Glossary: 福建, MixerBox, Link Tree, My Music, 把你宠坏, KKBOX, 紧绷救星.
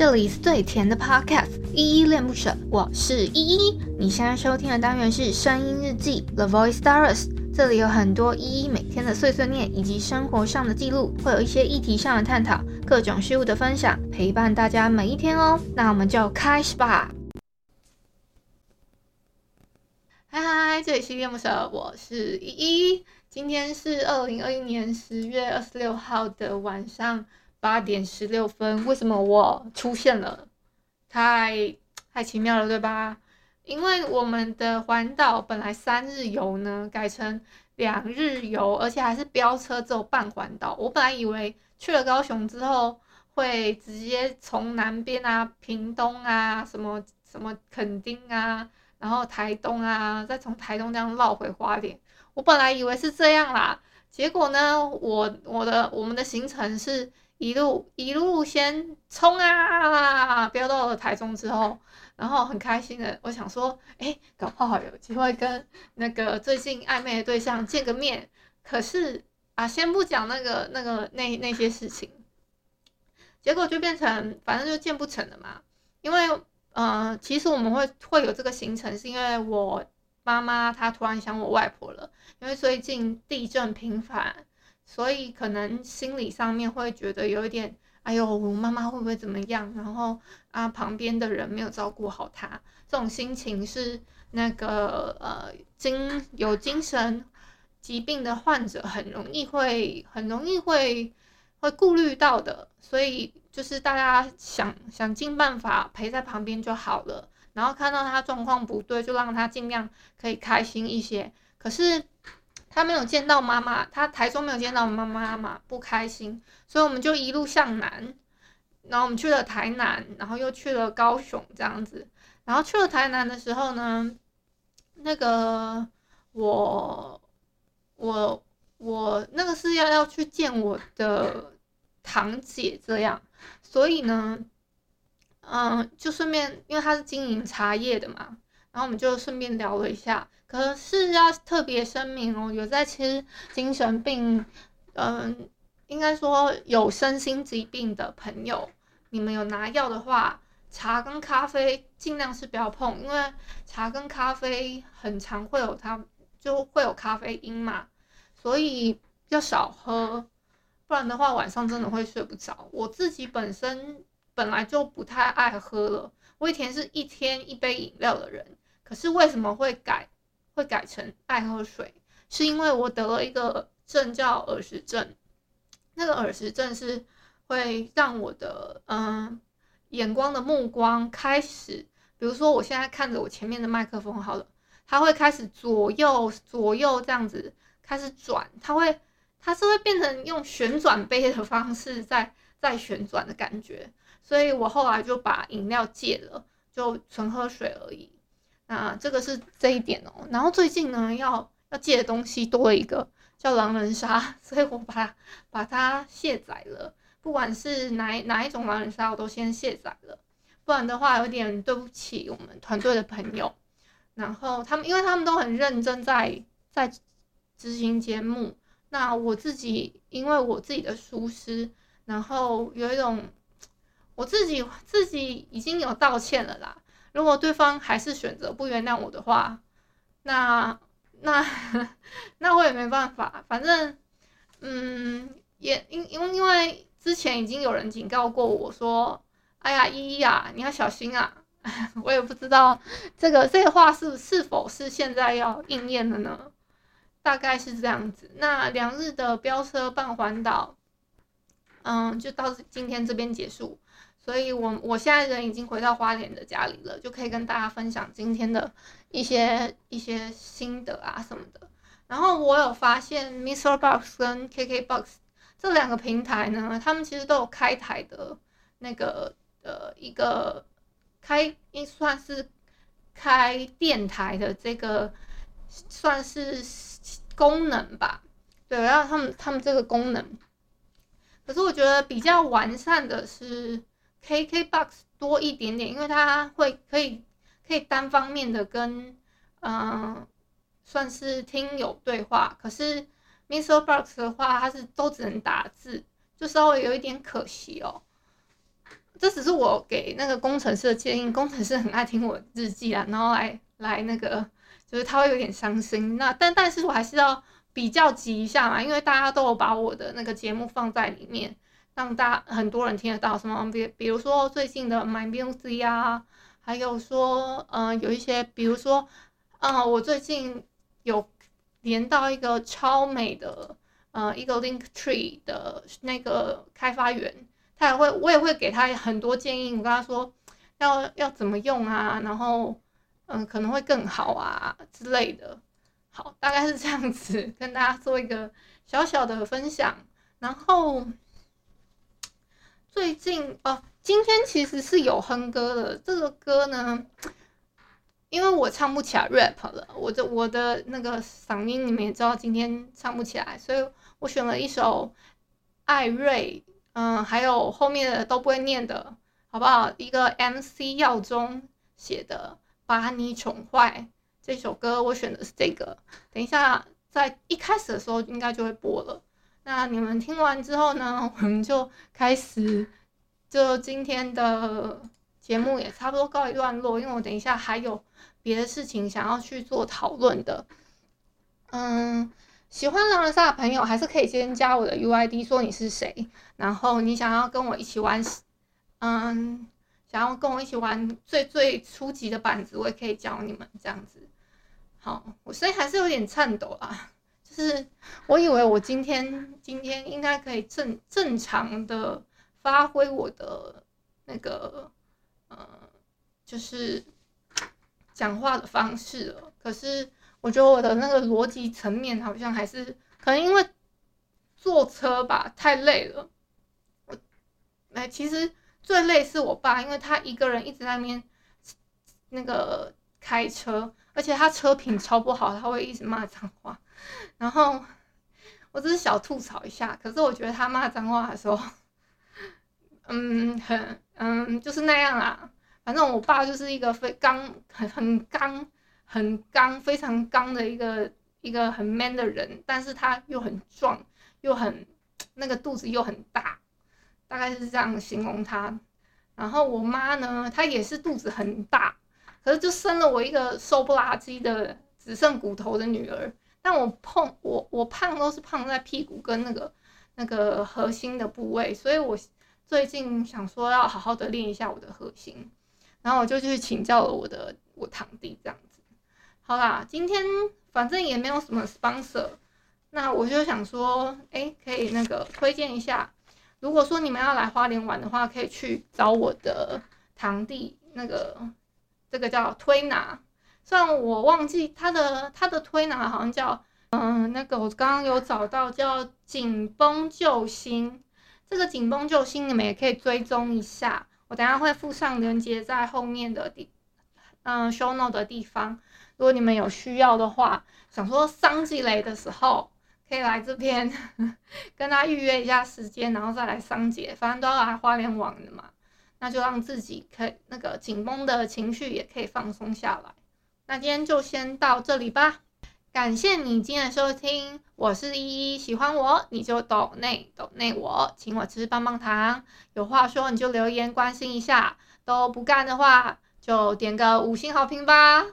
这里是最甜的 Podcast， 依依恋不舍，我是依依。你现在收听的单元是声音日记 The Voice Diaries， 这里有很多依依每天的碎碎念以及生活上的记录，会有一些议题上的探讨，各种事物的分享，陪伴大家每一天哦。那我们就开始吧。嗨嗨，这里是依依恋不舍，我是依依。今天是2021年10月26号的晚上8点16分。为什么我出现了？太奇妙了，对吧？因为我们的环岛本来3日游呢，改成2日游，而且还是飙车只有半环岛。我本来以为去了高雄之后会直接从南边啊、屏东啊、什么垦丁啊，然后台东啊，再从台东这样绕回花莲。我本来以为是这样啦，结果呢，我们的行程是一路先冲啊，飙到了台中之后，然后很开心的，我想说，搞不好有机会跟那个最近暧昧的对象见个面。可是啊，先不讲那些事情，结果就变成反正就见不成了嘛。因为其实我们会有这个行程，是因为我妈妈她突然想我外婆了，因为最近地震频繁。所以可能心理上面会觉得有一点，哎呦，我妈妈会不会怎么样？然后啊，旁边的人没有照顾好她，这种心情是那个有精神疾病的患者很容易会顾虑到的。所以就是大家想尽办法陪在旁边就好了，然后看到她状况不对，就让她尽量可以开心一些。可是他没有见到妈妈，他台中没有见到妈妈嘛，不开心，所以我们就一路向南，然后我们去了台南，然后又去了高雄这样子。然后去了台南的时候呢，那个我那个是要去见我的堂姐这样，所以呢，就顺便，因为她是经营茶叶的嘛，然后我们就顺便聊了一下。可是要特别声明哦，有在吃精神病，应该说有身心疾病的朋友，你们有拿药的话，茶跟咖啡尽量是不要碰，因为茶跟咖啡很常会有咖啡因嘛，所以要少喝，不然的话晚上真的会睡不着。我自己本来就不太爱喝了，我以前是一天一杯饮料的人，可是为什么会改成爱喝水，是因为我得了一个症叫耳石症。那个耳石症是会让我的目光开始，比如说我现在看着我前面的麦克风好了，它会开始左右这样子开始转，它是会变成用旋转杯的方式在旋转的感觉。所以我后来就把饮料戒了，就纯喝水而已。那这个是这一点哦。然后最近呢，要戒的东西多了一个叫狼人杀，所以我把它卸载了。不管是哪一种狼人杀，我都先卸载了，不然的话有点对不起我们团队的朋友。然后因为他们都很认真在执行节目。那我自己因为我自己的疏失，然后有一种我自己已经有道歉了啦。如果对方还是选择不原谅我的话，那我也没办法。反正，也因为之前已经有人警告过我说：“哎呀，依依啊，你要小心啊。”我也不知道这个话是否是现在要应验的呢？大概是这样子。那2日的飙车半环岛，就到今天这边结束。所以我现在人已经回到花莲的家里了，就可以跟大家分享今天的一些心得啊什么的。然后我有发现 MixerBox 跟 KKBOX 这两个平台呢，他们其实都有开台的那个一个算是开电台的这个算是功能吧，对，然后他们这个功能。可是我觉得比较完善的是 KKBOX 多一点点，因为它可以单方面的跟算是听友对话。可是 MixerBox 的话，它是都只能打字，就稍微有一点可惜哦。这只是我给那个工程师的建议，工程师很爱听我的日记啦，然后来那个就是他会有点伤心，那但是我还是要比较急一下嘛，因为大家都有把我的那个节目放在里面，让很多人听得到，什么比如说最近的 My Music 啊，还有说有一些比如说我最近有连到一个超美的一个 Link Tree 的那个开发员，我也会给他很多建议，我跟他说要怎么用啊，然后可能会更好啊之类的。好，大概是这样子跟大家做一个小小的分享。然后最近今天其实是有哼歌的，这个歌呢，因为我唱不起来 rap 了，我的那个嗓音你们也知道，今天唱不起来，所以我选了一首艾瑞，还有后面的都不会念的，好不好？一个 MC 耀中写的《把你宠坏》。这首歌我选的是这个，等一下在一开始的时候应该就会播了。那你们听完之后呢，我们就开始，就今天的节目也差不多告一段落，因为我等一下还有别的事情想要去做讨论的。喜欢狼人杀的朋友还是可以先加我的 UID 说你是谁，然后你想要跟我一起玩，想要跟我一起玩最初级的板子，我也可以教你们这样子。好，我声音还是有点颤抖啦，就是我以为我今天应该可以正常的发挥我的那个就是讲话的方式了，可是我觉得我的那个逻辑层面好像还是可能因为坐车吧，太累了。其实最累是我爸，因为他一个人一直在那边那个开车，而且他车品超不好，他会一直骂脏话。然后我只是小吐槽一下，可是我觉得他骂脏话的时候，就是那样啦。反正我爸就是一个很刚，非常刚的一个很 man 的人，但是他又很壮，又很那个肚子又很大。大概是这样形容他。然后我妈呢，她也是肚子很大，可是就生了我一个瘦不拉几的只剩骨头的女儿。但我胖都是胖在屁股跟那个核心的部位，所以我最近想说要好好的练一下我的核心，然后我就去请教了我堂弟这样子。好啦，今天反正也没有什么 sponsor， 那我就想说，可以那个推荐一下。如果说你们要来花莲玩的话，可以去找我的堂弟，这个叫推拿，虽然我忘记他的推拿好像叫我刚刚有找到叫紧绷救星，这个紧绷救星你们也可以追踪一下，我等一下会附上连结在后面的show note 的地方，如果你们有需要的话，想说桑吉雷的时候，可以来这边跟他预约一下时间，然后再来桑姐，反正都要来花莲玩的嘛，那就让自己可以那个紧绷的情绪也可以放松下来。那今天就先到这里吧，感谢你今天的收听，我是依依，喜欢我你就抖内我，请我吃棒棒糖，有话说你就留言关心一下，都不干的话就点个5星好评吧。